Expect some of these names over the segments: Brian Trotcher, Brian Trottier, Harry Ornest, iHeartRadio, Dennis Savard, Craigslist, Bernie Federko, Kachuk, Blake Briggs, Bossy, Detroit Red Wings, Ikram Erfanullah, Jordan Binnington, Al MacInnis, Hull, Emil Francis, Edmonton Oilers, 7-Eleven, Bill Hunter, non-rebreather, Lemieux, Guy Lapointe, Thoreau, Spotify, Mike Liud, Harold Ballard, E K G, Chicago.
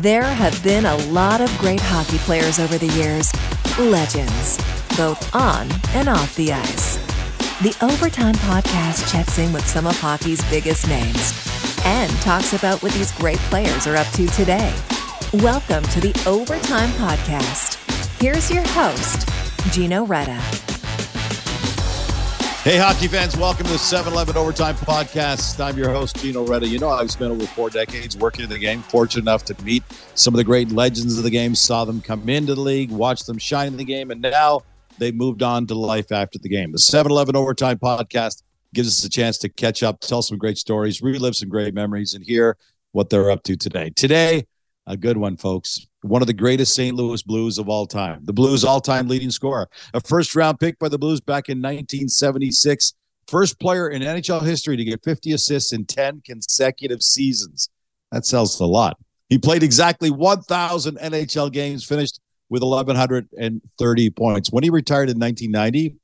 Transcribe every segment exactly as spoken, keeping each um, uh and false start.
There have been a lot of great hockey players over the years, legends, both on and off the ice. The Overtime Podcast checks in with some of hockey's biggest names and talks about what these great players are up to today. Welcome to the Overtime Podcast. Here's your host, Gino Reda. Hey, hockey fans, welcome to the seven eleven Overtime Podcast. I'm your host, Gino Reda. You know, I've spent over four decades working in the game, fortunate enough to meet some of the great legends of the game, saw them come into the league, watched them shine in the game, and now they moved on to life after the game. The seven eleven Overtime Podcast gives us a chance to catch up, tell some great stories, relive some great memories, and hear what they're up to today. Today, a good one, folks. One of the greatest Saint Louis Blues of all time. The Blues' all-time leading scorer. A first-round pick by the Blues back in nineteen seventy-six. First player in N H L history to get fifty assists in ten consecutive seasons. That sells a lot. He played exactly one thousand N H L games, finished with eleven thirty points. When he retired in nineteen ninety,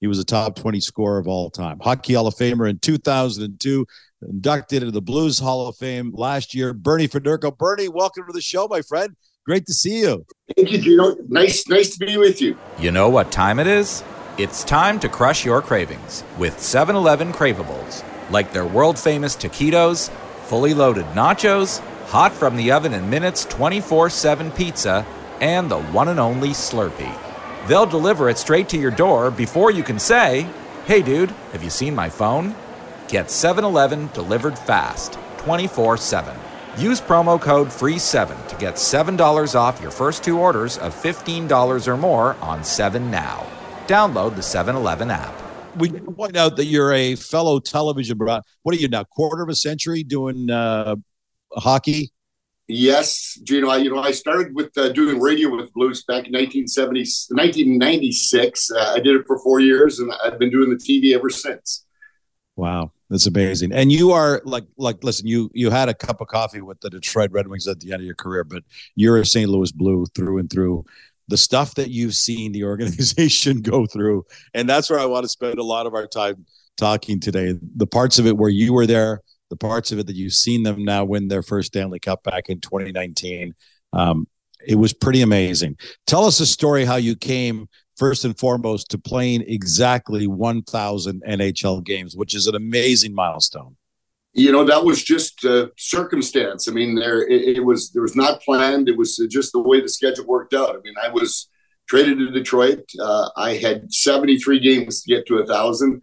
he was a top twenty scorer of all time. Hockey Hall of Famer in two thousand two. Inducted into the Blues Hall of Fame last year, Bernie Federko. Bernie, welcome to the show, my friend. Great to see you. Thank you, Gino. Nice, nice to be with you. You know what time it is? It's time to crush your cravings with seven eleven Craveables, like their world-famous taquitos, fully loaded nachos, hot from the oven in minutes twenty-four seven pizza, and the one and only Slurpee. They'll deliver it straight to your door before you can say, "Hey, dude, have you seen my phone?" Get seven eleven delivered fast, twenty-four seven. Use promo code free seven to get seven dollars off your first two orders of fifteen dollars or more on seven now. Download the seven eleven app. We point out that you're a fellow television bro. What are you now, quarter of a century doing uh, hockey? Yes, Gino. I, you know, I started with uh, doing radio with Blues back in nineteen ninety-six. Uh, I did it for four years, and I've been doing the T V ever since. Wow, that's amazing. And you are like, like, listen, you, you had a cup of coffee with the Detroit Red Wings at the end of your career, but you're a Saint Louis Blue through and through. The stuff that you've seen the organization go through, and that's where I want to spend a lot of our time talking today. The parts of it where you were there, the parts of it that you've seen them now win their first Stanley Cup back in twenty nineteen. Um, it was pretty amazing. Tell us a story how you came first and foremost to playing exactly one thousand N H L games, which is an amazing milestone. You know, that was just uh, circumstance. I mean, there it, it was there was not planned. It was just the way the schedule worked out. I mean, I was traded to Detroit. Uh, I had seventy-three games to get to one thousand.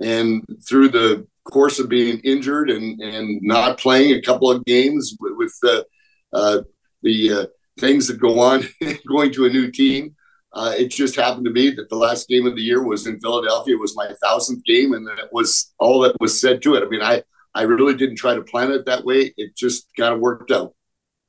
And through the course of being injured and, and not playing a couple of games with, with uh, uh, the uh, things that go on going to a new team, Uh, it just happened to me that the last game of the year was in Philadelphia. It was my thousandth game, and that was all that was said to it. I mean, I, I really didn't try to plan it that way. It just kind of worked out.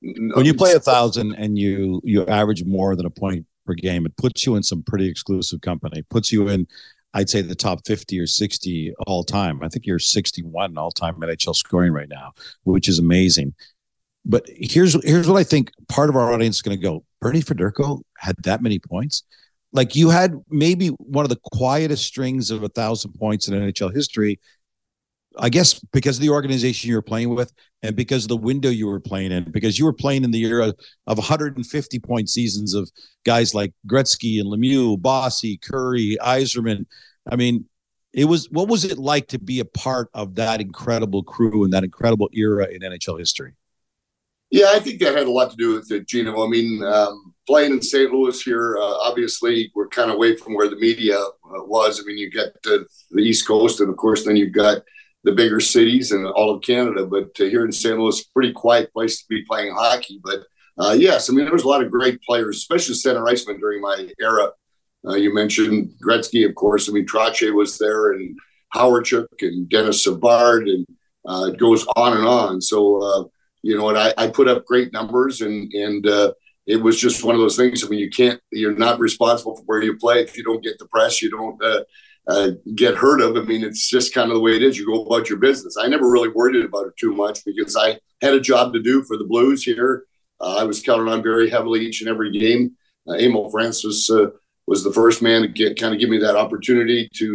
No, when you play a thousand and you you average more than a point per game, it puts you in some pretty exclusive company. It puts you in, I'd say, the top fifty or sixty all time. I think you're sixty-one all time N H L scoring right now, which is amazing. But here's here's what I think part of our audience is going to go. Bernie Federko had that many points? Like, you had maybe one of the quietest strings of one thousand points in N H L history, I guess because of the organization you were playing with and because of the window you were playing in, because you were playing in the era of one hundred fifty-point seasons of guys like Gretzky and Lemieux, Bossy, Curry, Yzerman. I mean, it was what was it like to be a part of that incredible crew and that incredible era in N H L history? Yeah, I think that had a lot to do with it, Gino. I mean, um, playing in Saint Louis here, uh, obviously, we're kind of away from where the media uh, was. I mean, you got uh, the East Coast, and of course, then you've got the bigger cities and all of Canada. But uh, here in Saint Louis, pretty quiet place to be playing hockey. But uh, yes, I mean, there was a lot of great players, especially center icemen during my era. Uh, you mentioned Gretzky, of course. I mean, Troche was there, and Howerchuk, and Dennis Savard, and uh, it goes on and on. So, uh, You know, and I, I put up great numbers, and and uh, it was just one of those things. I mean, you can't, you're not responsible for where you play. If you don't get the press, you don't uh, uh, get heard of. I mean, it's just kind of the way it is. You go about your business. I never really worried about it too much because I had a job to do for the Blues here. Uh, I was counted on very heavily each and every game. Uh, Emil Francis uh, was the first man to get, kind of give me that opportunity to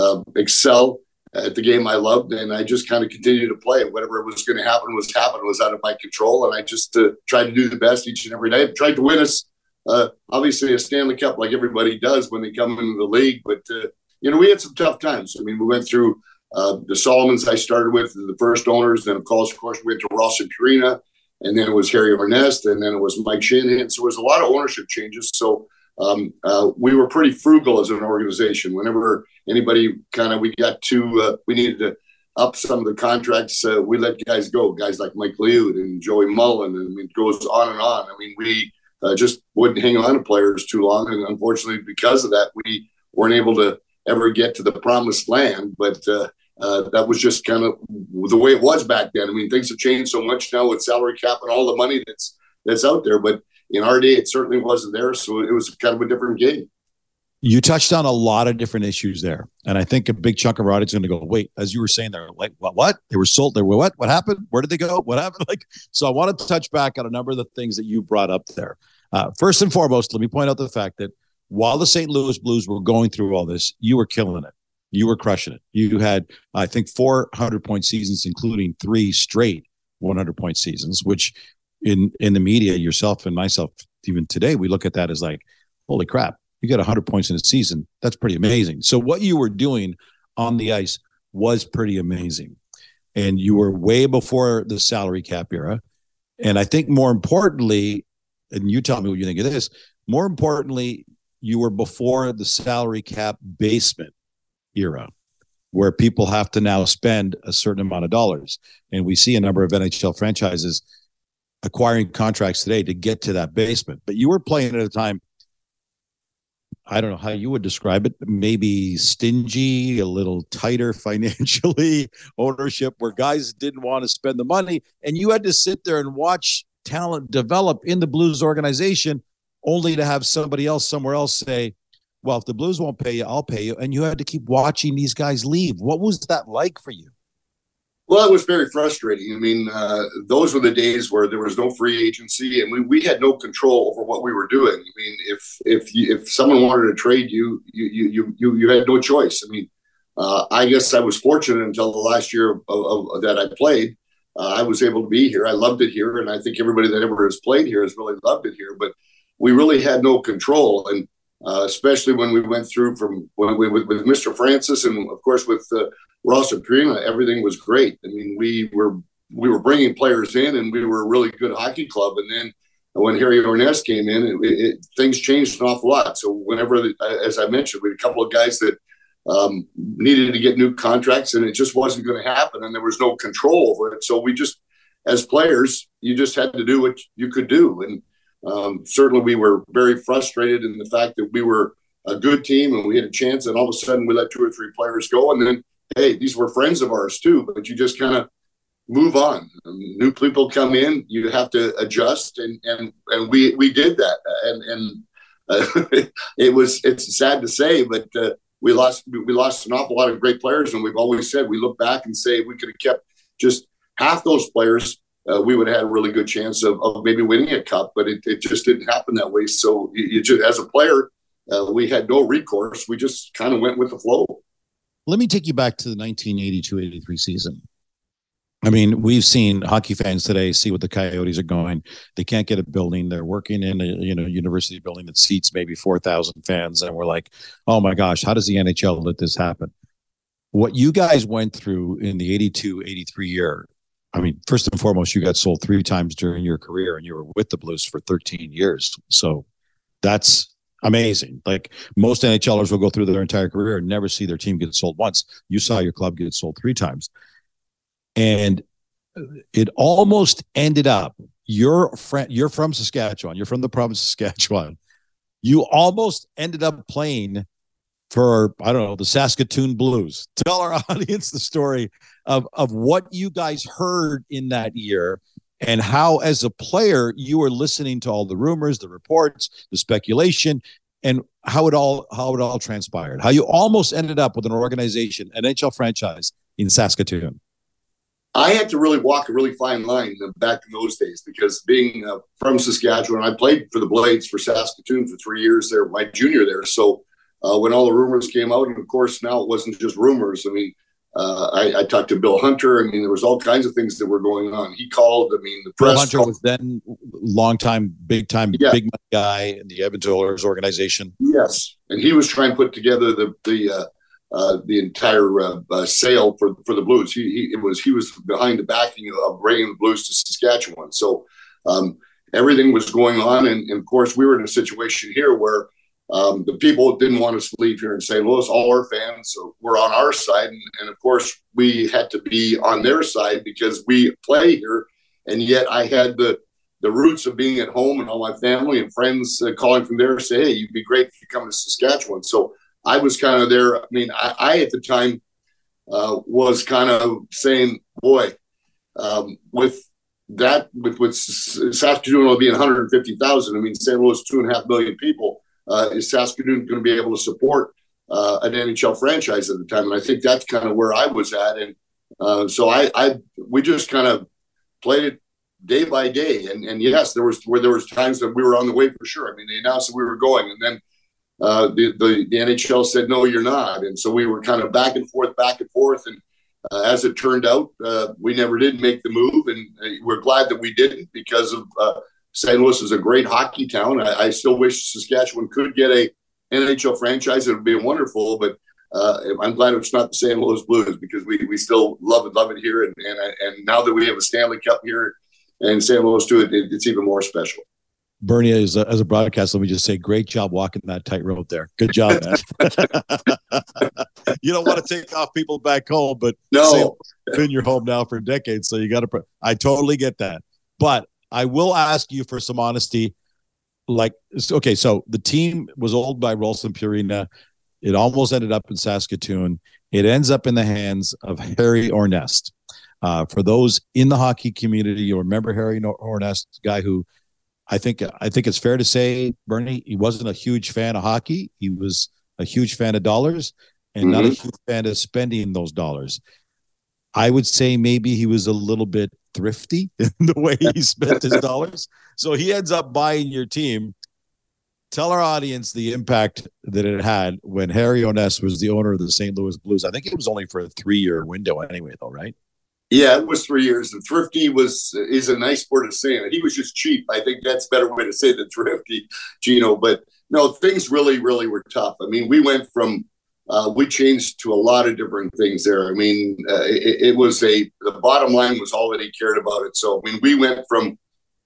uh, excel. at the game I loved, and I just kind of continued to play. Whatever was going to happen was happening. It was out of my control, and I just uh, tried to do the best each and every day. I tried to win us, uh, obviously, a Stanley Cup like everybody does when they come into the league. But, uh, you know, we had some tough times. I mean, we went through uh, the Solomons I started with, the first owners. Then, of course, of course we went to Ralston Purina, and then it was Harry Ornest, and then it was Mike Shanahan. So it was a lot of ownership changes. So um, uh, we were pretty frugal as an organization. Whenever anybody kind of, we got to, uh, we needed to up some of the contracts. Uh, we let guys go, guys like Mike Liud and Joey Mullen, and it goes on and on. I mean, we uh, just wouldn't hang on to players too long. And unfortunately, because of that, we weren't able to ever get to the promised land. But uh, uh, that was just kind of the way it was back then. I mean, things have changed so much now with salary cap and all the money that's, that's out there. But in our day, it certainly wasn't there. So it was kind of a different game. You touched on a lot of different issues there. And I think a big chunk of our audience is going to go, wait, as you were saying, they're like, what, what? They were sold. They were what? What happened? Where did they go? What happened? Like, so I want to touch back on a number of the things that you brought up there. Uh, first and foremost, let me point out the fact that while the Saint Louis Blues were going through all this, you were killing it. You were crushing it. You had, I think, four hundred point seasons, including three straight one hundred point seasons, which in, in the media, yourself and myself, even today, we look at that as like, holy crap. You got one hundred points in a season. That's pretty amazing. So what you were doing on the ice was pretty amazing. And you were way before the salary cap era. And I think more importantly, and you tell me what you think of this, more importantly, you were before the salary cap basement era, where people have to now spend a certain amount of dollars. And we see a number of N H L franchises acquiring contracts today to get to that basement. But you were playing at a time, I don't know how you would describe it, maybe stingy, a little tighter financially, ownership where guys didn't want to spend the money. And you had to sit there and watch talent develop in the Blues organization only to have somebody else somewhere else say, well, if the Blues won't pay you, I'll pay you. And you had to keep watching these guys leave. What was that like for you? Well, it was very frustrating. I mean, uh, those were the days where there was no free agency, and we, we had no control over what we were doing. I mean, if if you, if someone wanted to trade you, you you you you had no choice. I mean, uh, I guess I was fortunate until the last year of, of, of, that I played. Uh, I was able to be here. I loved it here, and I think everybody that ever has played here has really loved it here. But we really had no control, and uh, especially when we went through from when we, with, with Mister Francis, and of course with. Uh, Ralston Purina, everything was great. I mean, we were we were bringing players in, and we were a really good hockey club. And then when Harry Ornest came in, it, it, things changed an awful lot. So whenever, as I mentioned, we had a couple of guys that um, needed to get new contracts, and it just wasn't going to happen, and there was no control over it. So we just, as players, you just had to do what you could do. And um, certainly we were very frustrated in the fact that we were a good team, and we had a chance, and all of a sudden we let two or three players go, and then hey, these were friends of ours too, but you just kind of move on. New people come in, you have to adjust, and and, and we we did that, and and uh, it was it's sad to say, but uh, we lost we lost an awful lot of great players, and we've always said we look back and say we could have kept just half those players, uh, we would have had a really good chance of, of maybe winning a cup, but it, it just didn't happen that way. So you, you just, as a player, uh, we had no recourse. We just kind of went with the flow. Let me take you back to the nineteen eighty-two eighty-three season. I mean, we've seen hockey fans today see what the Coyotes are going. They can't get a building. They're working in a you know university building that seats maybe four thousand fans. And we're like, oh my gosh, how does the N H L let this happen? What you guys went through in the eighty-two eighty-three year, I mean, first and foremost, you got sold three times during your career, and you were with the Blues for thirteen years. So that's amazing. Like most NHLers will go through their entire career and never see their team get sold once. You saw your club get sold three times. And it almost ended up, you're, fr- you're from Saskatchewan. You're from the province of Saskatchewan. You almost ended up playing for, I don't know, the Saskatoon Blues. Tell our audience the story of, of what you guys heard in that year, and how, as a player, you were listening to all the rumors, the reports, the speculation, and how it all how it all transpired. How you almost ended up with an organization, an N H L franchise in Saskatoon. I had to really walk a really fine line back in those days, because being uh, from Saskatchewan, I played for the Blades for Saskatoon for three years there, my junior there. So uh, when all the rumors came out, and of course now it wasn't just rumors. I mean, Uh, I, I talked to Bill Hunter. I mean, there was all kinds of things that were going on. He called. I mean, the press. Bill Hunter called. Was then longtime, big time, yeah. big money guy in the Edmonton Oilers organization. Yes, and he was trying to put together the the uh, uh, the entire uh, uh, sale for for the Blues. He, he it was he was behind the backing of bringing the Blues to Saskatchewan. So um, everything was going on, and, and of course, we were in a situation here where. Um, the people didn't want us to leave here in Saint Louis. All our fans so were on our side. And, and, of course, we had to be on their side because we play here. And yet I had the, the roots of being at home and all my family and friends uh, calling from there say, hey, you'd be great if you come to Saskatchewan. So I was kind of there. I mean, I, I at the time uh, was kind of saying, boy, um, with that, with, with Saskatoon being one hundred fifty thousand, I mean, Saint Louis, two and a half million people. Uh, is Saskatoon going to be able to support uh, an N H L franchise at the time? And I think that's kind of where I was at. And uh, so I, I, we just kind of played it day by day. And, and yes, there was where there was times that we were on the way for sure. I mean, they announced that we were going, and then uh, the, the the N H L said, "No, you're not." And so we were kind of back and forth, back and forth. And uh, as it turned out, uh, we never did make the move, and we're glad that we didn't because of. Uh, Saint Louis is a great hockey town. I, I still wish Saskatchewan could get a N H L franchise. It would be wonderful, but uh, I'm glad it's not the Saint Louis Blues because we, we still love it, love it here. And, and and now that we have a Stanley Cup here and Saint Louis too, it, it's even more special. Bernie, as a, as a broadcaster, let me just say, great job walking that tightrope there. Good job, man. You don't want to take off people back home, but no, it's been your home now for decades, so you got to. Pre- I totally get that, but. I will ask you for some honesty. Like, okay, so the team was owned by Ralston Purina. It almost ended up in Saskatoon. It ends up in the hands of Harry Ornest. Uh, for those in the hockey community, you remember Harry Ornest, a guy who I think I think it's fair to say, Bernie, he wasn't a huge fan of hockey. He was a huge fan of dollars and mm-hmm. not a huge fan of spending those dollars. I would say maybe he was a little bit thrifty in the way he spent his dollars. So he ends up buying your team. Tell our audience the impact that it had when Harry Ornest was the owner of the Saint Louis Blues. I think it was only for a three-year window anyway, though, right? Yeah, it was three years. And thrifty was is a nice word to say. He was just cheap. I think that's a better way to say than thrifty, Gino. But, no, things really, really were tough. I mean, we went from... Uh, we changed to a lot of different things there. I mean, uh, it, it was a the bottom line was all that he cared about it. So when we went from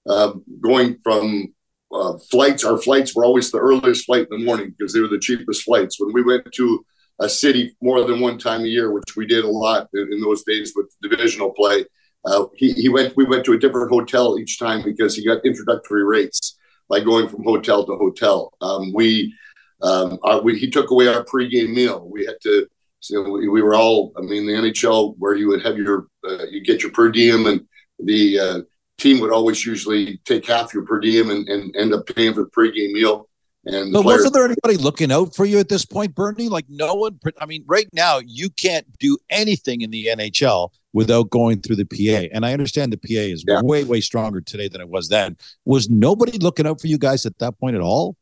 uh, going from uh, flights, our flights were always the earliest flight in the morning because they were the cheapest flights. When we went to a city more than one time a year, which we did a lot in, in those days with divisional play, uh, he, he went. We went to a different hotel each time because he got introductory rates by going from hotel to hotel. Um, we. Um, our, we, he took away our pregame meal. We had to, you know, we, we were all, I mean, the N H L where you would have your, uh, you get your per diem and the uh, team would always usually take half your per diem and, and end up paying for the pregame meal. And but the players, wasn't there anybody looking out for you at this point, Bernie? Like no one, I mean, right now you can't do anything in the N H L without going through the P A. And I understand the P A is yeah. way, way stronger today than it was then. Was nobody looking out for you guys at that point at all?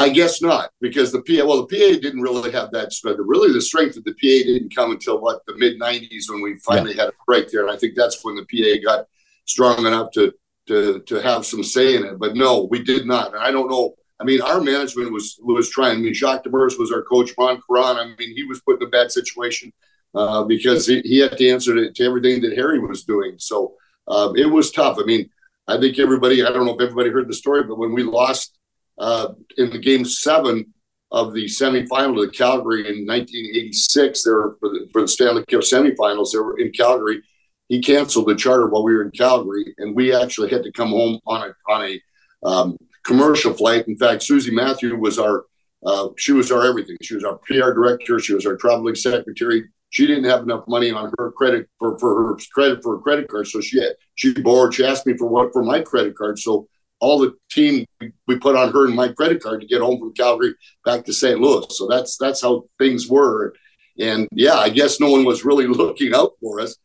I guess not, because the P A, well, the P A didn't really have that strength. Really, the strength of the P A didn't come until, what, the mid-nineties when we finally yeah. had a break there. And I think that's when the P A got strong enough to to to have some say in it. But, no, we did not. And I don't know. I mean, our management was was trying. I mean, Jacques Demers was our coach. Ron Caron, I mean, he was put in a bad situation uh, because he, he had to answer to, to everything that Harry was doing. So um, it was tough. I mean, I think everybody – I don't know if everybody heard the story, but when we lost – Uh, in the game seven of the semifinal to Calgary in nineteen eighty-six, there for the, for the Stanley Cup semifinals, they were in Calgary. He canceled the charter while we were in Calgary, and we actually had to come home on a on a um, commercial flight. In fact, Susie Matthew was our uh, she was our everything. She was our P R director. She was our traveling secretary. She didn't have enough money on her credit for, for her credit for a credit card, so she had, she borrowed. She asked me for what for my credit card, so. All the team we put on her and my credit card to get home from Calgary back to Saint Louis. So that's that's how things were. And, yeah, I guess no one was really looking out for us.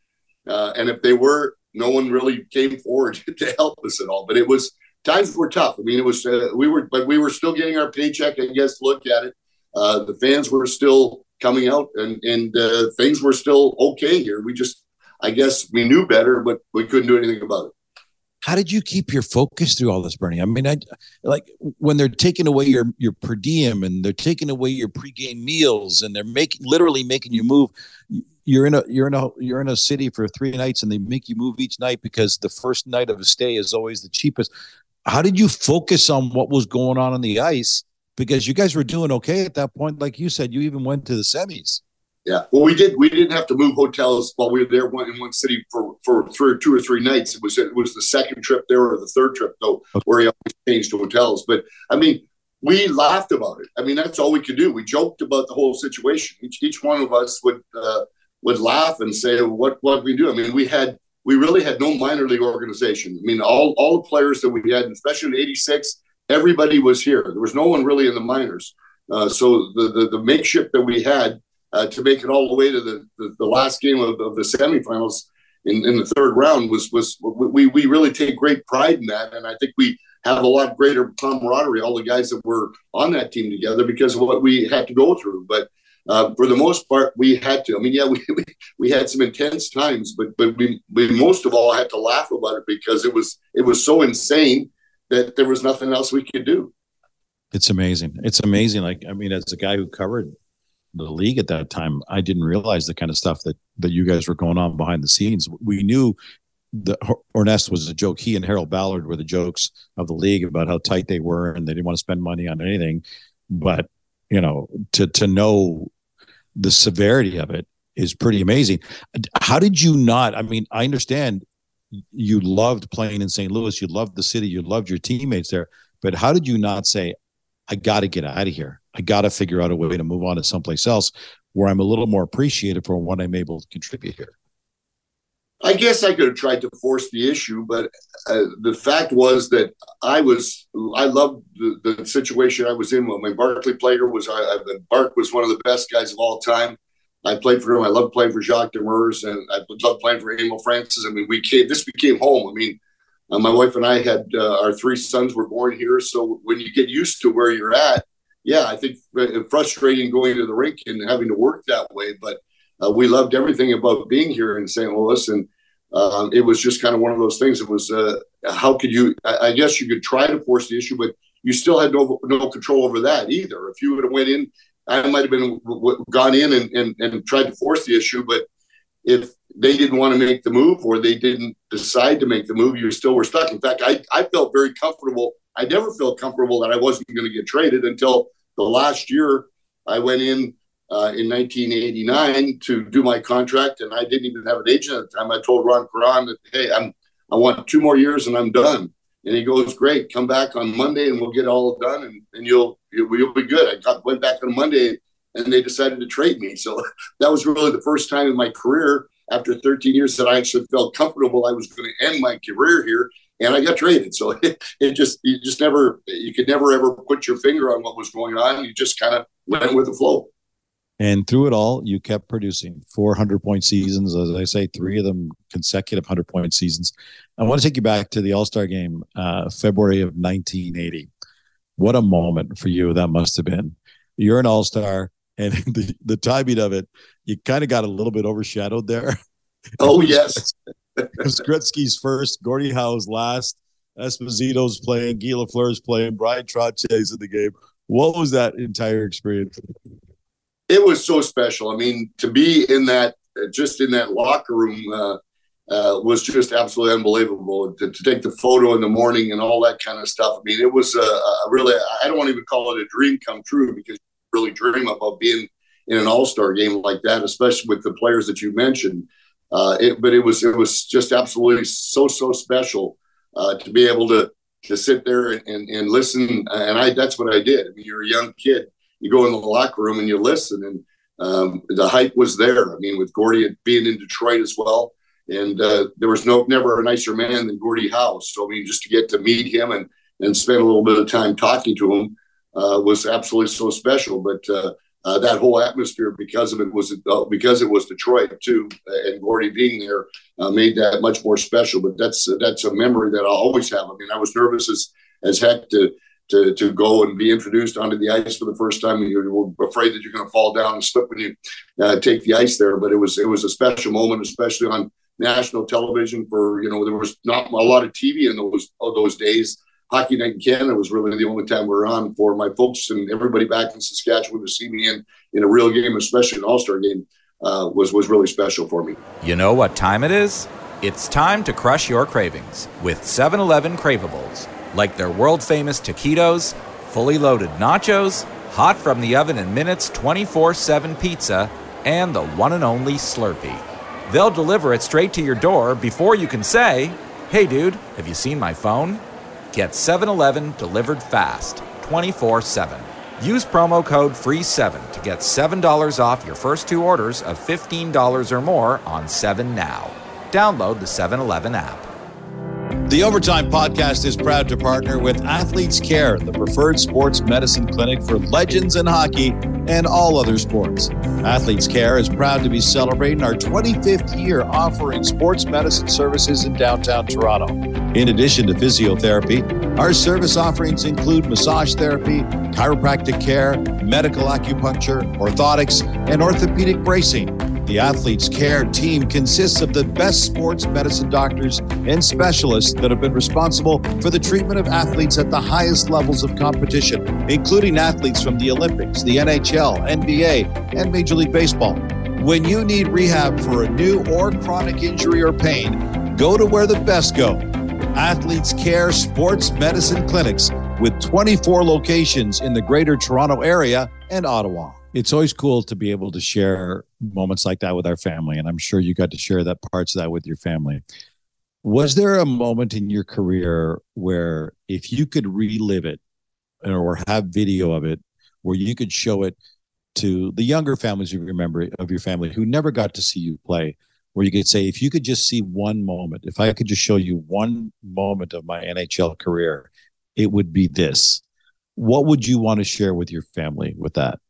Uh, and if they were, no one really came forward to help us at all. But it was – times were tough. I mean, it was uh, – we were – but we were still getting our paycheck, I guess, to look at it. Uh, the fans were still coming out, and, and uh, things were still okay here. We just, I guess we knew better, but we couldn't do anything about it. How did you keep your focus through all this, Bernie? I mean, I like when they're taking away your, your per diem and they're taking away your pregame meals and they're making, literally making you move. You're in a, you're in a, you're in a city for three nights and they make you move each night because the first night of a stay is always the cheapest. How did you focus on what was going on on the ice? Because you guys were doing okay at that point. Like you said, you even went to the semis. Yeah, well, we did. We didn't have to move hotels while we were there. One in one city for, for three or two or three nights. It was it was the second trip there or the third trip though, okay, where he always changed hotels. But I mean, we laughed about it. I mean, that's all we could do. We joked about the whole situation. Each, each one of us would uh, would laugh and say, "What what we do?" I mean, we had we really had no minor league organization. I mean, all all the players that we had, especially in eighty-six, everybody was here. There was no one really in the minors. Uh, so the, the the makeshift that we had. Uh, to make it all the way to the, the, the last game of, of the semifinals in, in the third round was was we we really take great pride in that, and I think we have a lot greater camaraderie, all the guys that were on that team together, because of what we had to go through. But uh, for the most part, we had to. I mean, yeah, we we, we had some intense times, but but we, we most of all had to laugh about it because it was it was so insane that there was nothing else we could do. It's amazing. It's amazing. Like I mean, as a guy who covered the league at that time, I didn't realize the kind of stuff that, that you guys were going on behind the scenes. We knew that Ornest was a joke. He and Harold Ballard were the jokes of the league about how tight they were and they didn't want to spend money on anything. But, you know, to, to know the severity of it is pretty amazing. How did you not, I mean, I understand you loved playing in Saint Louis. You loved the city. You loved your teammates there. But how did you not say, I got to get out of here? I got to figure out a way to move on to someplace else where I'm a little more appreciated for what I'm able to contribute here. I guess I could have tried to force the issue, but uh, the fact was that I was, I loved the, the situation I was in when my Barclay Plager was, I, I, Bark was one of the best guys of all time. I played for him. I loved playing for Jacques Demers, and I loved playing for Emil Francis. I mean, we came, this became home. I mean, uh, my wife and I had, uh, our three sons were born here. So when you get used to where you're at, yeah, I think frustrating going to the rink and having to work that way, but uh, we loved everything about being here in Saint Louis, and um, it was just kind of one of those things. It was, uh, how could you? I guess you could try to force the issue, but you still had no no control over that either. If you would have went in, I might have been gone in and, and and tried to force the issue, but if they didn't want to make the move or they didn't decide to make the move, you still were stuck. In fact, I I felt very comfortable. I never felt comfortable that I wasn't going to get traded until the last year. I went in uh, in nineteen eighty-nine to do my contract, and I didn't even have an agent at the time. I told Ron Caron that, hey, I'm, I want two more years and I'm done. And he goes, great, come back on Monday and we'll get it all done and, and you'll, you'll, you'll be good. I got, went back on Monday and they decided to trade me. So that was really the first time in my career after thirteen years that I actually felt comfortable I was going to end my career here. And I got traded. So it, it just, you just never, you could never ever put your finger on what was going on. You just kind of went with the flow. And through it all, you kept producing four hundred point seasons. As I say, three of them consecutive one hundred point seasons. I want to take you back to the All-Star game, uh, February of nineteen eighty. What a moment for you that must have been. You're an All-Star, and the, the timing of it, you kind of got a little bit overshadowed there. Oh, yes. It was Gretzky's first, Gordie Howe's last, Esposito's playing, Guy Lafleur's playing, Brian Trottier in the game. What was that entire experience? It was so special. I mean, to be in that, just in that locker room uh, uh, was just absolutely unbelievable. To, to take the photo in the morning and all that kind of stuff. I mean, it was a, a really, I don't want to even call it a dream come true, because you really dream about being in an All-Star game like that, especially with the players that you mentioned. Uh, it, but it was it was just absolutely so, so special uh, to be able to to sit there and, and, and listen. And I that's what I did. I mean, you're a young kid. You go in the locker room and you listen. And um, the hype was there. I mean, with Gordie being in Detroit as well. And uh, there was no never a nicer man than Gordie Howe. So, I mean, just to get to meet him and, and spend a little bit of time talking to him uh, was absolutely so special. But uh Uh, that whole atmosphere, because of it was uh, because it was Detroit too, uh, and Gordie being there uh, made that much more special. But that's uh, that's a memory that I'll always have. I mean, I was nervous as as heck to to to go and be introduced onto the ice for the first time. You were afraid that you're going to fall down and slip when you uh, take the ice there. But it was it was a special moment, especially on national television. For you know, there was not a lot of T V in those those days. Hockey Night in Canada was really the only time we were on for my folks, and everybody back in Saskatchewan to see me in in a real game, especially an All-Star game, uh, was was really special for me. You know what time it is? It's time to crush your cravings with seven eleven Craveables, like their world-famous taquitos, fully loaded nachos, hot from the oven in minutes twenty-four seven pizza, and the one and only Slurpee. They'll deliver it straight to your door before you can say, "Hey dude, have you seen my phone?" Get seven eleven delivered fast, twenty-four seven. Use promo code free seven to get seven dollars off your first two orders of fifteen dollars or more on seven now. Download the seven eleven app. The Overtime Podcast is proud to partner with Athletes Care, the preferred sports medicine clinic for legends in hockey and all other sports. Athletes Care is proud to be celebrating our twenty-fifth year offering sports medicine services in downtown Toronto. In addition to physiotherapy, our service offerings include massage therapy, chiropractic care, medical acupuncture, orthotics, and orthopedic bracing. The Athletes Care team consists of the best sports medicine doctors and specialists that have been responsible for the treatment of athletes at the highest levels of competition, including athletes from the Olympics, the N H L, N B A, and Major League Baseball. When you need rehab for a new or chronic injury or pain, go to where the best go. Athletes Care Sports Medicine Clinics, with twenty-four locations in the Greater Toronto Area and Ottawa. It's always cool to be able to share moments like that with our family, and I'm sure you got to share that parts of that with your family. Was there a moment in your career where, if you could relive it or have video of it, where you could show it to the younger families you remember of your family who never got to see you play, where you could say, if you could just see one moment, if I could just show you one moment of my N H L career, it would be this? What would you want to share with your family with that?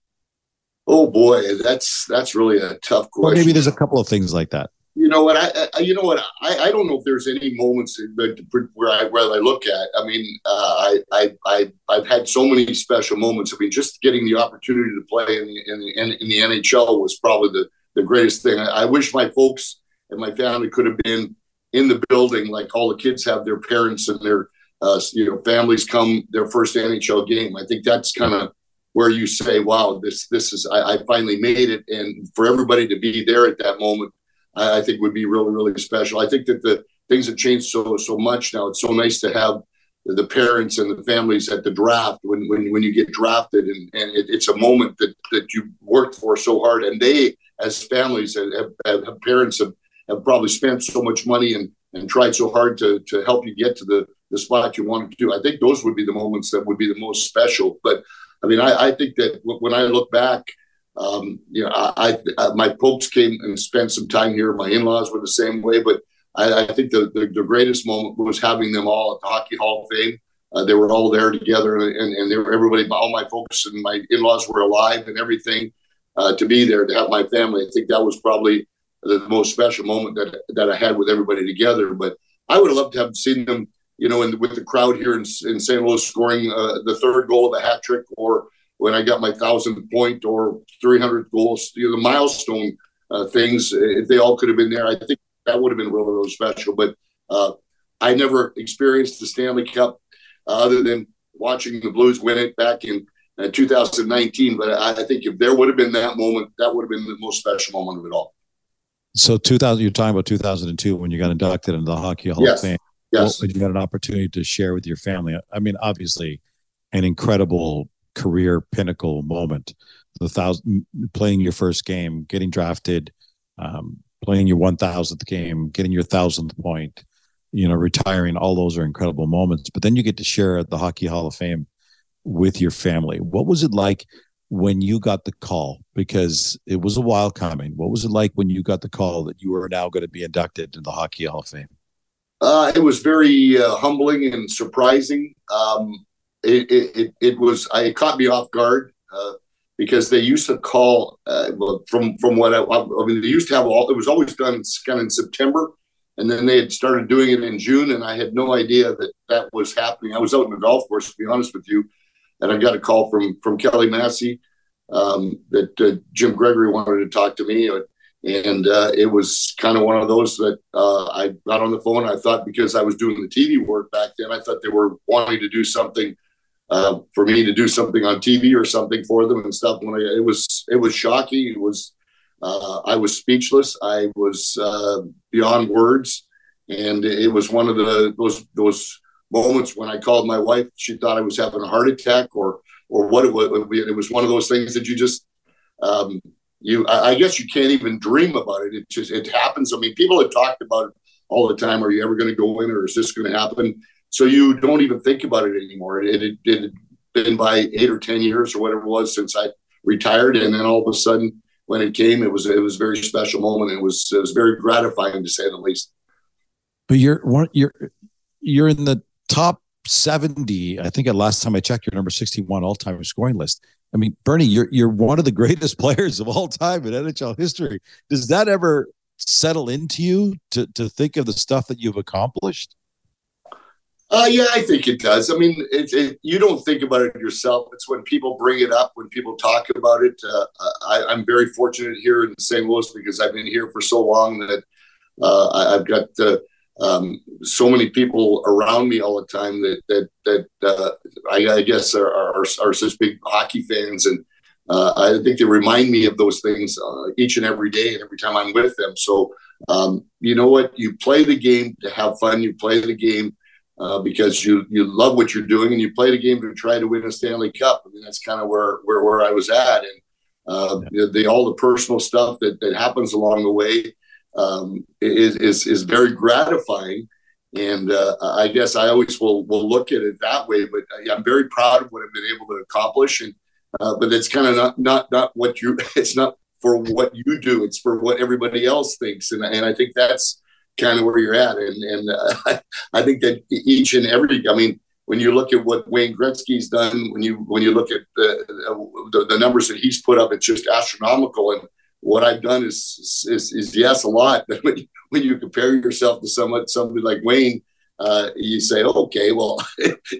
Oh boy, that's that's really a tough question. Well, maybe there's a couple of things like that. You know what? I, I you know what? I, I don't know if there's any moments where I where I look at. I mean, uh, I I I I've had so many special moments. I mean, just getting the opportunity to play in the in the, in, in the N H L was probably the, the greatest thing. I, I wish my folks and my family could have been in the building, like all the kids have their parents and their uh, you know families come their first N H L game. I think that's kind of where you say, wow, this this is, I, I finally made it. And for everybody to be there at that moment, I, I think would be really, really special. I think that the things have changed so so much now. It's so nice to have the parents and the families at the draft when when, when you get drafted. And, and it, it's a moment that, that you worked for so hard. And they, as families, have, have, have parents have, have probably spent so much money and, and tried so hard to, to help you get to the, the spot you wanted to do. I think those would be the moments that would be the most special. But I mean, I, I think that when I look back, um, you know, I, I my folks came and spent some time here. My in-laws were the same way, but I, I think the, the the greatest moment was having them all at the Hockey Hall of Fame. Uh, they were all there together, and and they were, everybody, all my folks and my in-laws were alive and everything. Uh, to be there, to have my family, I think that was probably the most special moment that that I had with everybody together. But I would have loved to have seen them, you know, and with the crowd here in, in Saint Louis scoring uh, the third goal of a hat trick, or when I got my thousand point or three hundred goals, you know, the milestone uh, things, if they all could have been there, I think that would have been really, really special. But uh, I never experienced the Stanley Cup uh, other than watching the Blues win it back in uh, two thousand nineteen. But I, I think if there would have been that moment, that would have been the most special moment of it all. So two thousand, you're talking about two thousand two when you got inducted into the Hockey Hall yes. of Fame. Yes. Well, you got an opportunity to share with your family. I mean, obviously, an incredible career pinnacle moment. The thousand, playing your first game, getting drafted, um, playing your one thousandth game, getting your one thousandth point, you know, retiring. All those are incredible moments. But then you get to share at the Hockey Hall of Fame with your family. What was it like when you got the call? Because it was a while coming. What was it like when you got the call that you were now going to be inducted to the Hockey Hall of Fame? Uh, it was very uh, humbling and surprising. Um, it, it, it was, I, it caught me off guard uh, because they used to call uh, from, from what I, I mean, they used to have all, it was always done kind of in September. And then they had started doing it in June, and I had no idea that that was happening. I was out in the golf course, to be honest with you, and I got a call from from Kelly Massey um, that uh, Jim Gregory wanted to talk to me. And uh, it was kind of one of those that uh, I got on the phone. I thought, because I was doing the T V work back then, I thought they were wanting to do something uh, for me to do something on T V or something for them and stuff. When I, it was it was shocking. It was uh, I was speechless. I was uh, beyond words, and it was one of the those those moments when I called my wife. She thought I was having a heart attack or or what it was. It was one of those things that you just. Um, You, I guess you can't even dream about it. It just, it happens. I mean, people have talked about it all the time. Are you ever going to go in, or is this going to happen? So you don't even think about it anymore. It, it, it had been by eight or ten years or whatever it was since I retired. And then all of a sudden when it came, it was, it was a very special moment. It was, it was very gratifying, to say the least. But you're, you're, you're in the top seventy. I think at last time I checked, you're number sixty-one all-time scoring list. I mean, Bernie, you're you're one of the greatest players of all time in N H L history. Does that ever settle into you to to think of the stuff that you've accomplished? Uh, yeah, I think it does. I mean, it, it, you don't think about it yourself. It's when people bring it up, when people talk about it. Uh, I, I'm very fortunate here in Saint Louis because I've been here for so long that uh, I, I've got uh, um, so many people around me all the time that that that uh, I, I guess are, are are such big hockey fans, and uh, I think they remind me of those things uh, each and every day, and every time I'm with them. So um, you know what? You play the game to have fun. You play the game uh, because you you love what you're doing, and you play the game to try to win a Stanley Cup. I mean, that's kind of where where where I was at, and uh, the, the all the personal stuff that that happens along the way. Um, is, is, is very gratifying. And uh, I guess I always will, will look at it that way, but I'm very proud of what I've been able to accomplish. And, uh, but it's kind of not, not, not what you, it's not for what you do. It's for what everybody else thinks. And, and I think that's kind of where you're at. And, and uh, I think that each and every, I mean, when you look at what Wayne Gretzky's done, when you, when you look at the, the, the numbers that he's put up, it's just astronomical. And what I've done is, is, is yes, a lot. But when you, when you compare yourself to someone, somebody like Wayne, uh, you say, okay, well,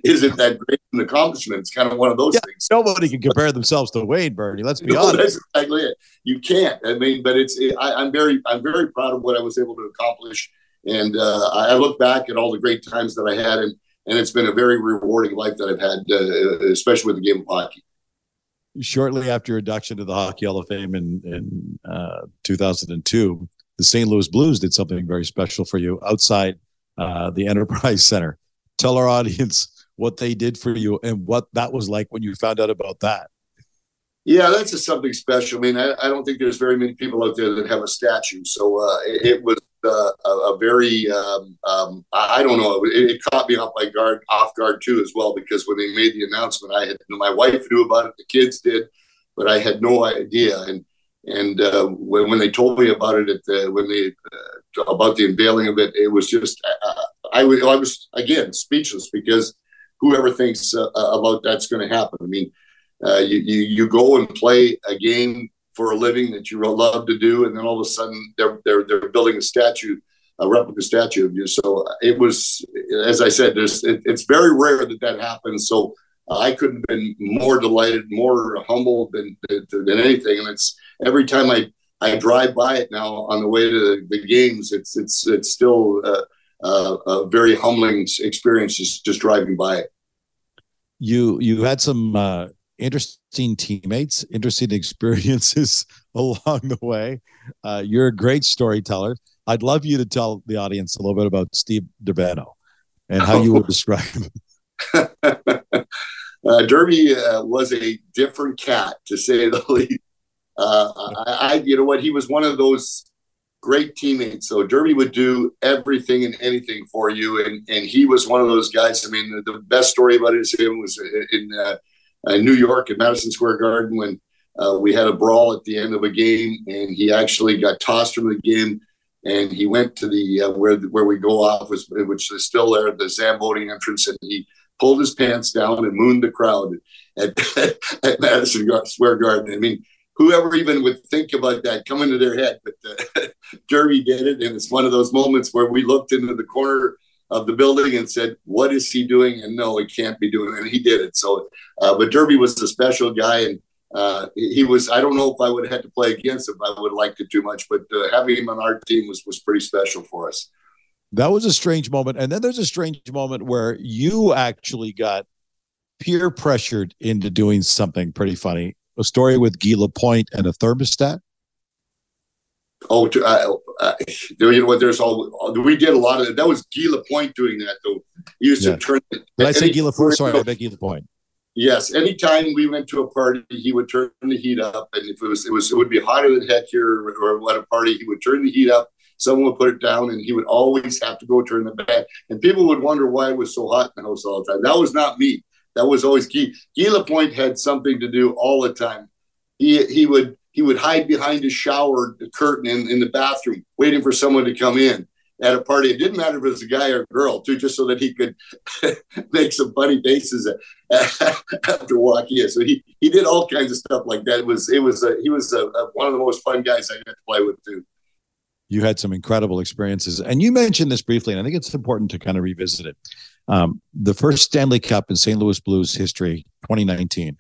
isn't that great an accomplishment? It's kind of one of those yeah, things. Nobody can compare themselves to Wayne, Bernie. Let's be no, honest. That's exactly it. You can't. I mean, but it's, it, I, I'm very, I'm very proud of what I was able to accomplish. And uh, I look back at all the great times that I had, and, and it's been a very rewarding life that I've had, uh, especially with the game of hockey. Shortly after your induction to the Hockey Hall of Fame in, in uh, two thousand two, the Saint Louis Blues did something very special for you outside uh, the Enterprise Center. Tell our audience what they did for you and what that was like when you found out about that. Yeah, that's just something special. I mean, I, I don't think there's very many people out there that have a statue. So uh, it, it was uh, a, a very, um, um, I don't know, it, it caught me off my guard, off guard too, as well, because when they made the announcement, I had, my wife knew about it, the kids did, but I had no idea. And and uh, when, when they told me about it, at the, when they uh, about the unveiling of it, it was just, uh, I, I was, again, speechless, because whoever thinks uh, about that's going to happen. I mean, Uh, you, you you go and play a game for a living that you love to do, and then all of a sudden they're they're they're building a statue, a replica statue of you. So it was, as I said, there's it, it's very rare that that happens. So I couldn't have been more delighted, more humbled than than anything. And it's every time I, I drive by it now on the way to the, the games, it's it's it's still uh, uh, a very humbling experience just just driving by it. You you had some. Uh... Interesting teammates, interesting experiences along the way. Uh, you're a great storyteller. I'd love you to tell the audience a little bit about Steve Durbano and how you would describe him. uh, Derby uh, was a different cat, to say the least. Uh, I, I, you know what? He was one of those great teammates. So Derby would do everything and anything for you, and and he was one of those guys. I mean, the, the best story about it is him was in. Uh, in New York at Madison Square Garden when uh, we had a brawl at the end of a game, and he actually got tossed from the game, and he went to the uh, where where we go off, was, which is still there, the Zamboni entrance, and he pulled his pants down and mooned the crowd at, at Madison Square Garden. I mean, whoever even would think about that coming to their head, but uh, Derby did it. And it's one of those moments where we looked into the corner of the building and said, what is he doing? And no, he can't be doing it. And he did it. So, uh, but Derby was a special guy. And uh, he was, I don't know if I would have had to play against him. I would have liked it too much, but uh, having him on our team was, was pretty special for us. That was a strange moment. And then there's a strange moment where you actually got peer pressured into doing something pretty funny. A story with Guy Lapointe and a thermostat. Oh, uh, uh, you know what? There's all we did a lot of that. That was Guy Lapointe doing that, though. He used yeah. to turn. Did I say Guy Lapointe? Sorry, I meant Guy Lapointe. Yes. Anytime we went to a party, he would turn the heat up, and if it was, it was, it would be hotter than heck here, or, or at a party, he would turn the heat up. Someone would put it down, and he would always have to go turn it back, and people would wonder why it was so hot in the house all the time. That was not me. That was always Guy. Guy Lapointe had something to do all the time. He he would he would hide behind his shower curtain in, in the bathroom, waiting for someone to come in at a party. It didn't matter if it was a guy or a girl, too, just so that he could make some funny faces after walking in. So he he did all kinds of stuff like that. It was it was a, he was a, a, one of the most fun guys I got to play with too. You had some incredible experiences, and you mentioned this briefly, and I think it's important to kind of revisit it. Um, the first Stanley Cup in Saint Louis Blues history, twenty nineteen.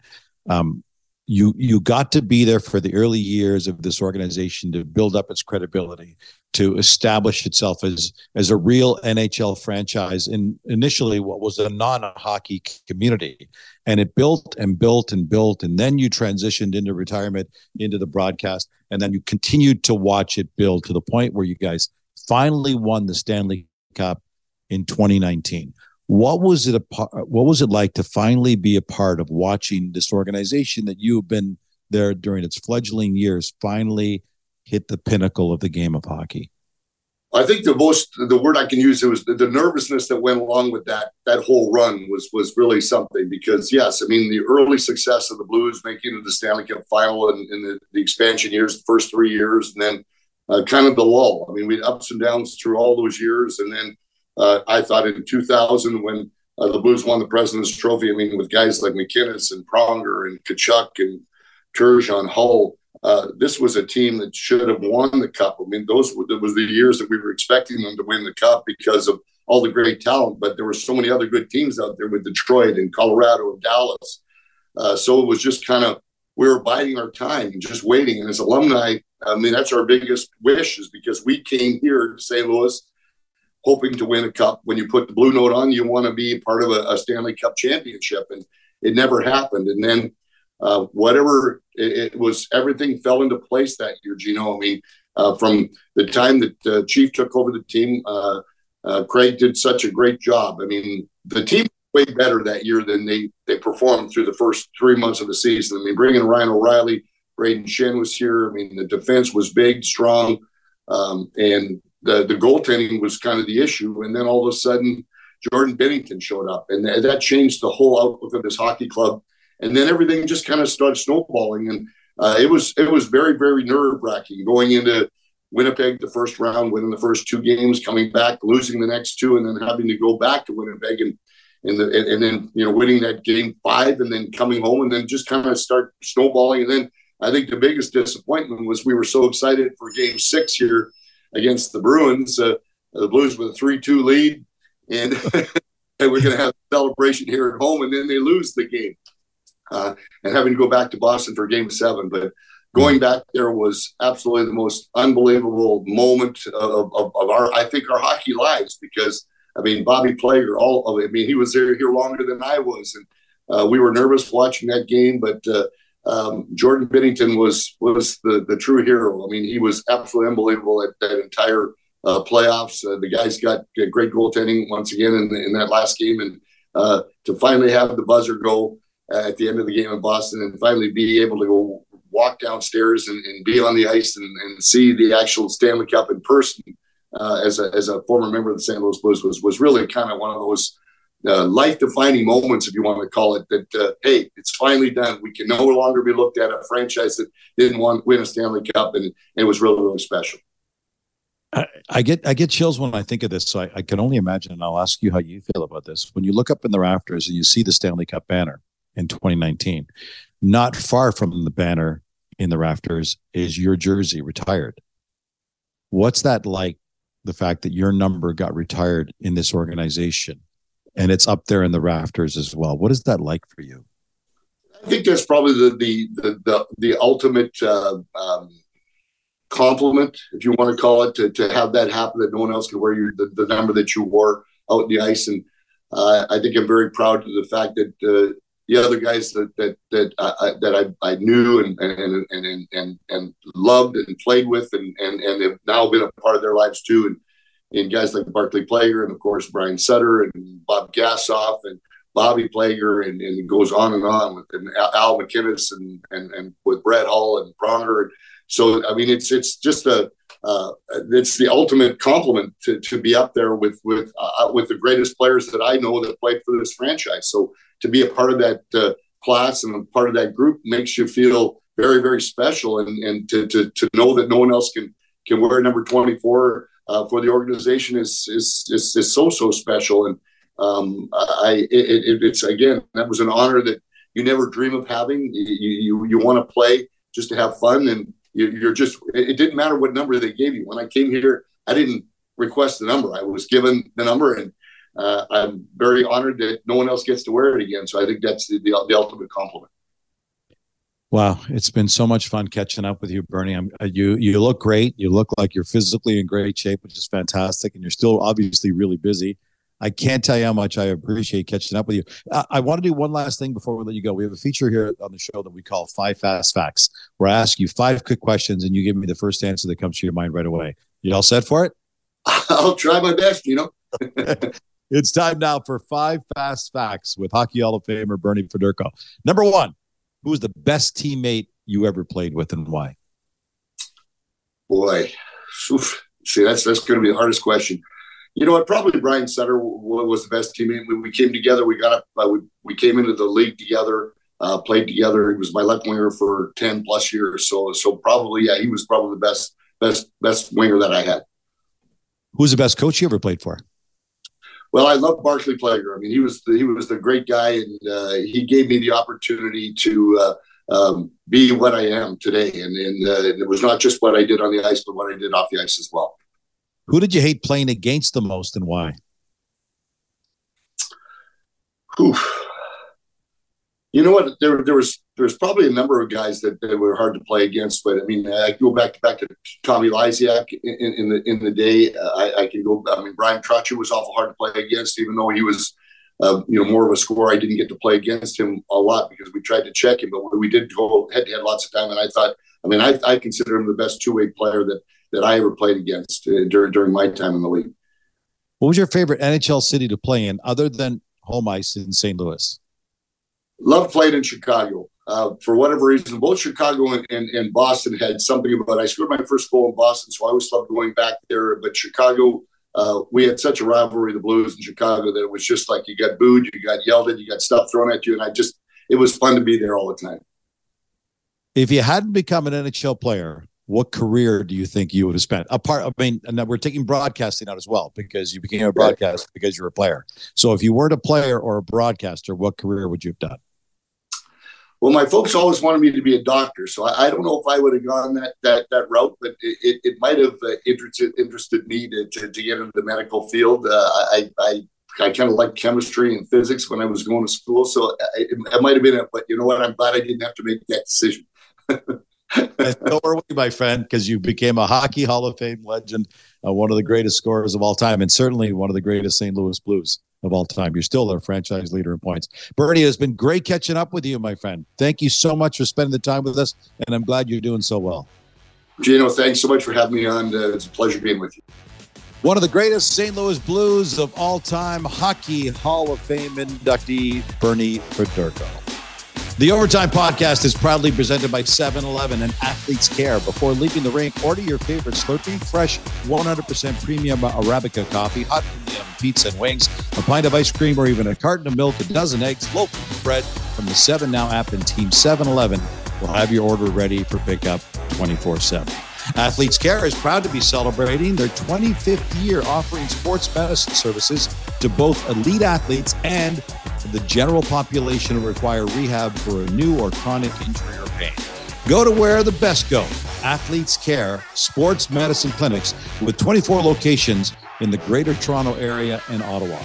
Um, you you got to be there for the early years of this organization to build up its credibility, to establish itself as as a real N H L franchise in initially what was a non-hockey community. And it built and built and built, and then you transitioned into retirement, into the broadcast, and then you continued to watch it build to the point where you guys finally won the Stanley Cup in twenty nineteen. What was it? A, what was it like to finally be a part of watching this organization that you've been there during its fledgling years finally hit the pinnacle of the game of hockey? I think the most the word I can use it was the, the nervousness that went along with that that whole run was was really something, because yes, I mean the early success of the Blues making the Stanley Cup final and, and the, the expansion years, the first three years, and then uh, kind of the lull. I mean, we had ups and downs through all those years, and then. Uh, I thought in two thousand when uh, the Blues won the President's Trophy, I mean, with guys like MacInnis and Pronger and Kachuk and Turgeon Hull, uh, this was a team that should have won the Cup. I mean, those were, was the years that we were expecting them to win the Cup because of all the great talent, but there were so many other good teams out there with Detroit and Colorado and Dallas. Uh, so it was just kind of, we were biding our time and just waiting. And as alumni, I mean, that's our biggest wish, is because we came here to Saint Louis hoping to win a cup. When you put the blue note on, you want to be part of a, a Stanley Cup championship, and it never happened. And then uh, whatever it, it was, everything fell into place that year, Gino. I mean, uh, from the time that uh, Chief took over the team, uh, uh, Craig did such a great job. I mean, the team was way better that year than they, they performed through the first three months of the season. I mean, bringing Ryan O'Reilly, Braden Shin was here. I mean, the defense was big, strong, um, and The the goaltending was kind of the issue, and then all of a sudden, Jordan Binnington showed up, and th- that changed the whole outlook of this hockey club. And then everything just kind of started snowballing, and uh, it was it was very very nerve wracking going into Winnipeg the first round, winning the first two games, coming back, losing the next two, and then having to go back to Winnipeg and and the, and then you know winning that game five, and then coming home, and then just kind of start snowballing. And then I think the biggest disappointment was we were so excited for game six here against the Bruins, uh, the Blues with a three two lead, and, and we're going to have a celebration here at home, and then they lose the game, uh, and having to go back to Boston for game seven. But going back there was absolutely the most unbelievable moment of, of, of our, I think, our hockey lives, because, I mean, Bobby Plager, all of it, I mean, he was there here longer than I was, and uh, we were nervous watching that game, but uh, Um, Jordan Binnington was was the, the true hero. I mean, he was absolutely unbelievable at that entire uh, playoffs. Uh, the guys got uh, great goaltending once again in, in that last game, and uh, to finally have the buzzer go uh, at the end of the game in Boston, and finally be able to go walk downstairs and, and be on the ice and, and see the actual Stanley Cup in person uh, as a as a former member of the Saint Louis Blues was was really kind of one of those Uh, life-defining moments, if you want to call it, that, uh, hey, it's finally done. We can no longer be looked at a franchise that didn't want win a Stanley Cup, and, and it was really, really special. I, I get I get chills when I think of this, so I, I can only imagine, and I'll ask you how you feel about this. When you look up in the rafters and you see the Stanley Cup banner in twenty nineteen, not far from the banner in the rafters is your jersey retired. What's that like, the fact that your number got retired in this organization and it's up there in the rafters as well? What is that like for you? I think that's probably the the the the, the ultimate uh, um, compliment, if you want to call it, to, to have that happen, that no one else could wear your, the, the number that you wore out in the ice. And uh, I think I'm very proud of the fact that uh, the other guys that that that I that I, I knew and and and and and loved and played with and and and have now been a part of their lives too. And and guys like Barclay Plager and of course Brian Sutter and Bob Gassoff and Bobby Plager and, and it goes on and on with and Al MacInnis and, and and with Brett Hull and Pronger. So I mean it's it's just a uh, it's the ultimate compliment to to be up there with with uh, with the greatest players that I know that played for this franchise. So to be a part of that uh, class and a part of that group makes you feel very, very special. And, and to, to, to know that no one else can, can wear number twenty-four uh, for the organization is, is, is, is so, so special. And um, I, it, it, it's, again, that was an honor that you never dream of having. You, you, you want to play just to have fun. And you, you're just, it didn't matter what number they gave you. When I came here, I didn't request the number. I was given the number, and Uh, I'm very honored that no one else gets to wear it again. So I think that's the, the, the ultimate compliment. Wow. It's been so much fun catching up with you, Bernie. I'm, you, you look great. You look like you're physically in great shape, which is fantastic. And you're still obviously really busy. I can't tell you how much I appreciate catching up with you. I, I want to do one last thing before we let you go. We have a feature here on the show that we call Five Fast Facts, where I ask you five quick questions and you give me the first answer that comes to your mind right away. You all set for it? I'll try my best, you know. It's time now for Five Fast Facts with Hockey Hall of Famer Bernie Federko. Number one, who was the best teammate you ever played with and why? Boy, oof. See, that's that's going to be the hardest question. You know what? Probably Brian Sutter was the best teammate. We, we came together. We got up. Uh, we, we came into the league together, uh, played together. He was my left winger for ten plus years. So so probably yeah, he was probably the best best best winger that I had. Who's the best coach you ever played for? Well, I love Barclay Plager. I mean, he was the, he was the great guy, and uh, he gave me the opportunity to uh, um, be what I am today. And, and, uh, and it was not just what I did on the ice, but what I did off the ice as well. Who did you hate playing against the most, and why? Whew. You know what? There, there was there was probably a number of guys that, that were hard to play against, but I mean, I go back to back to Tommy Lysiak in, in, in the in the day. Uh, I, I can go. I mean, Brian Trotcher was awful hard to play against, even though he was, uh, you know, more of a scorer. I didn't get to play against him a lot because we tried to check him, but we did go head to head lots of time. And I thought, I mean, I, I consider him the best two way player that that I ever played against uh, during during my time in the league. What was your favorite N H L city to play in, other than home ice in Saint Louis? Love played in Chicago uh, for whatever reason. Both Chicago and, and, and Boston had something about it. I scored my first goal in Boston, so I always loved going back there. But Chicago, uh, we had such a rivalry, the Blues in Chicago, that it was just like you got booed, you got yelled at, you got stuff thrown at you. And I just, it was fun to be there all the time. If you hadn't become an N H L player, what career do you think you would have spent? Apart, I mean, and we're taking broadcasting out as well, because you became a broadcaster because you're a player. So if you weren't a player or a broadcaster, what career would you have done? Well, my folks always wanted me to be a doctor, so I, I don't know if I would have gone that that that route, but it, it, it might have uh, interested interested me to, to, to get into the medical field. Uh, I I, I kind of liked chemistry and physics when I was going to school, so I, it, it might have been it. But you know what? I'm glad I didn't have to make that decision. And so are we, my friend, because you became a Hockey Hall of Fame legend, uh, one of the greatest scorers of all time, and certainly one of the greatest Saint Louis Blues of all time. You're still their franchise leader in points. Bernie, it's been great catching up with you, my friend. Thank you so much for spending the time with us, and I'm glad you're doing so well. Gino, thanks so much for having me on. Uh, it's a pleasure being with you. One of the greatest Saint Louis Blues of all time, Hockey Hall of Fame inductee, Bernie Federko. The Overtime Podcast is proudly presented by seven eleven and Athletes Care. Before leaving the rink, order your favorite Slurpee, fresh, one hundred percent premium Arabica coffee, hot premium pizza and wings, a pint of ice cream, or even a carton of milk, a dozen eggs, loaf of bread from the seven now app, and Team seven eleven will have your order ready for pickup twenty-four seven. Athletes Care is proud to be celebrating their twenty-fifth year offering sports medicine services to both elite athletes and the general population who require rehab for a new or chronic injury or pain. Go to where the best go. Athletes Care Sports Medicine Clinics with twenty-four locations in the Greater Toronto Area and Ottawa.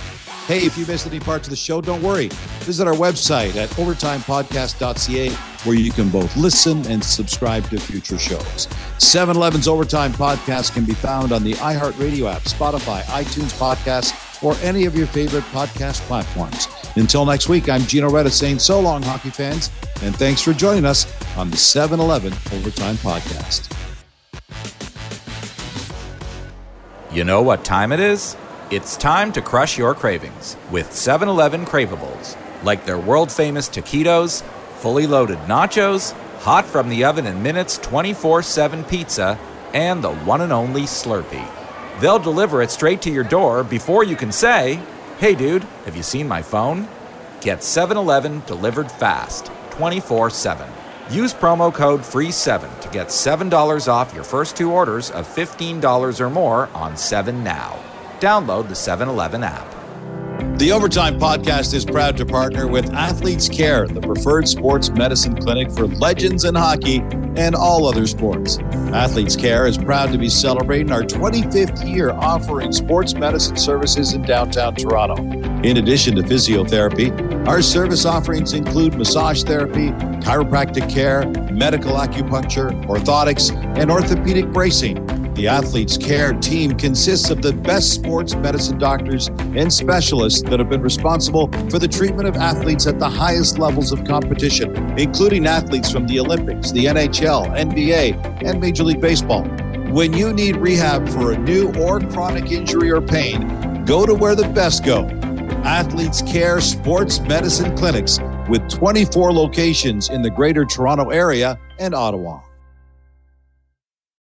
Hey, if you missed any parts of the show, don't worry. Visit our website at overtime podcast dot c a where you can both listen and subscribe to future shows. seven eleven's Overtime Podcast can be found on the iHeartRadio app, Spotify, iTunes Podcast, or any of your favorite podcast platforms. Until next week, I'm Gino Reda saying so long, hockey fans, and thanks for joining us on the seven eleven Overtime Podcast. You know what time it is? It's time to crush your cravings with seven eleven Craveables, like their world-famous taquitos, fully loaded nachos, hot from the oven in minutes twenty-four seven pizza, and the one and only Slurpee. They'll deliver it straight to your door before you can say, "Hey dude, have you seen my phone?" Get seven eleven delivered fast, twenty-four seven. Use promo code free seven to get seven dollars off your first two orders of fifteen dollars or more on seven now. Download the seven eleven app. The Overtime Podcast is proud to partner with Athletes Care, the preferred sports medicine clinic for legends in hockey and all other sports. Athletes Care is proud to be celebrating our twenty-fifth year offering sports medicine services in downtown Toronto. In addition to physiotherapy, our service offerings include massage therapy, chiropractic care, medical acupuncture, orthotics, and orthopedic bracing. The Athletes Care team consists of the best sports medicine doctors and specialists that have been responsible for the treatment of athletes at the highest levels of competition, including athletes from the Olympics, the N H L, N B A, and Major League Baseball. When you need rehab for a new or chronic injury or pain, go to where the best go. Athletes Care Sports Medicine Clinics with twenty-four locations in the Greater Toronto Area and Ottawa.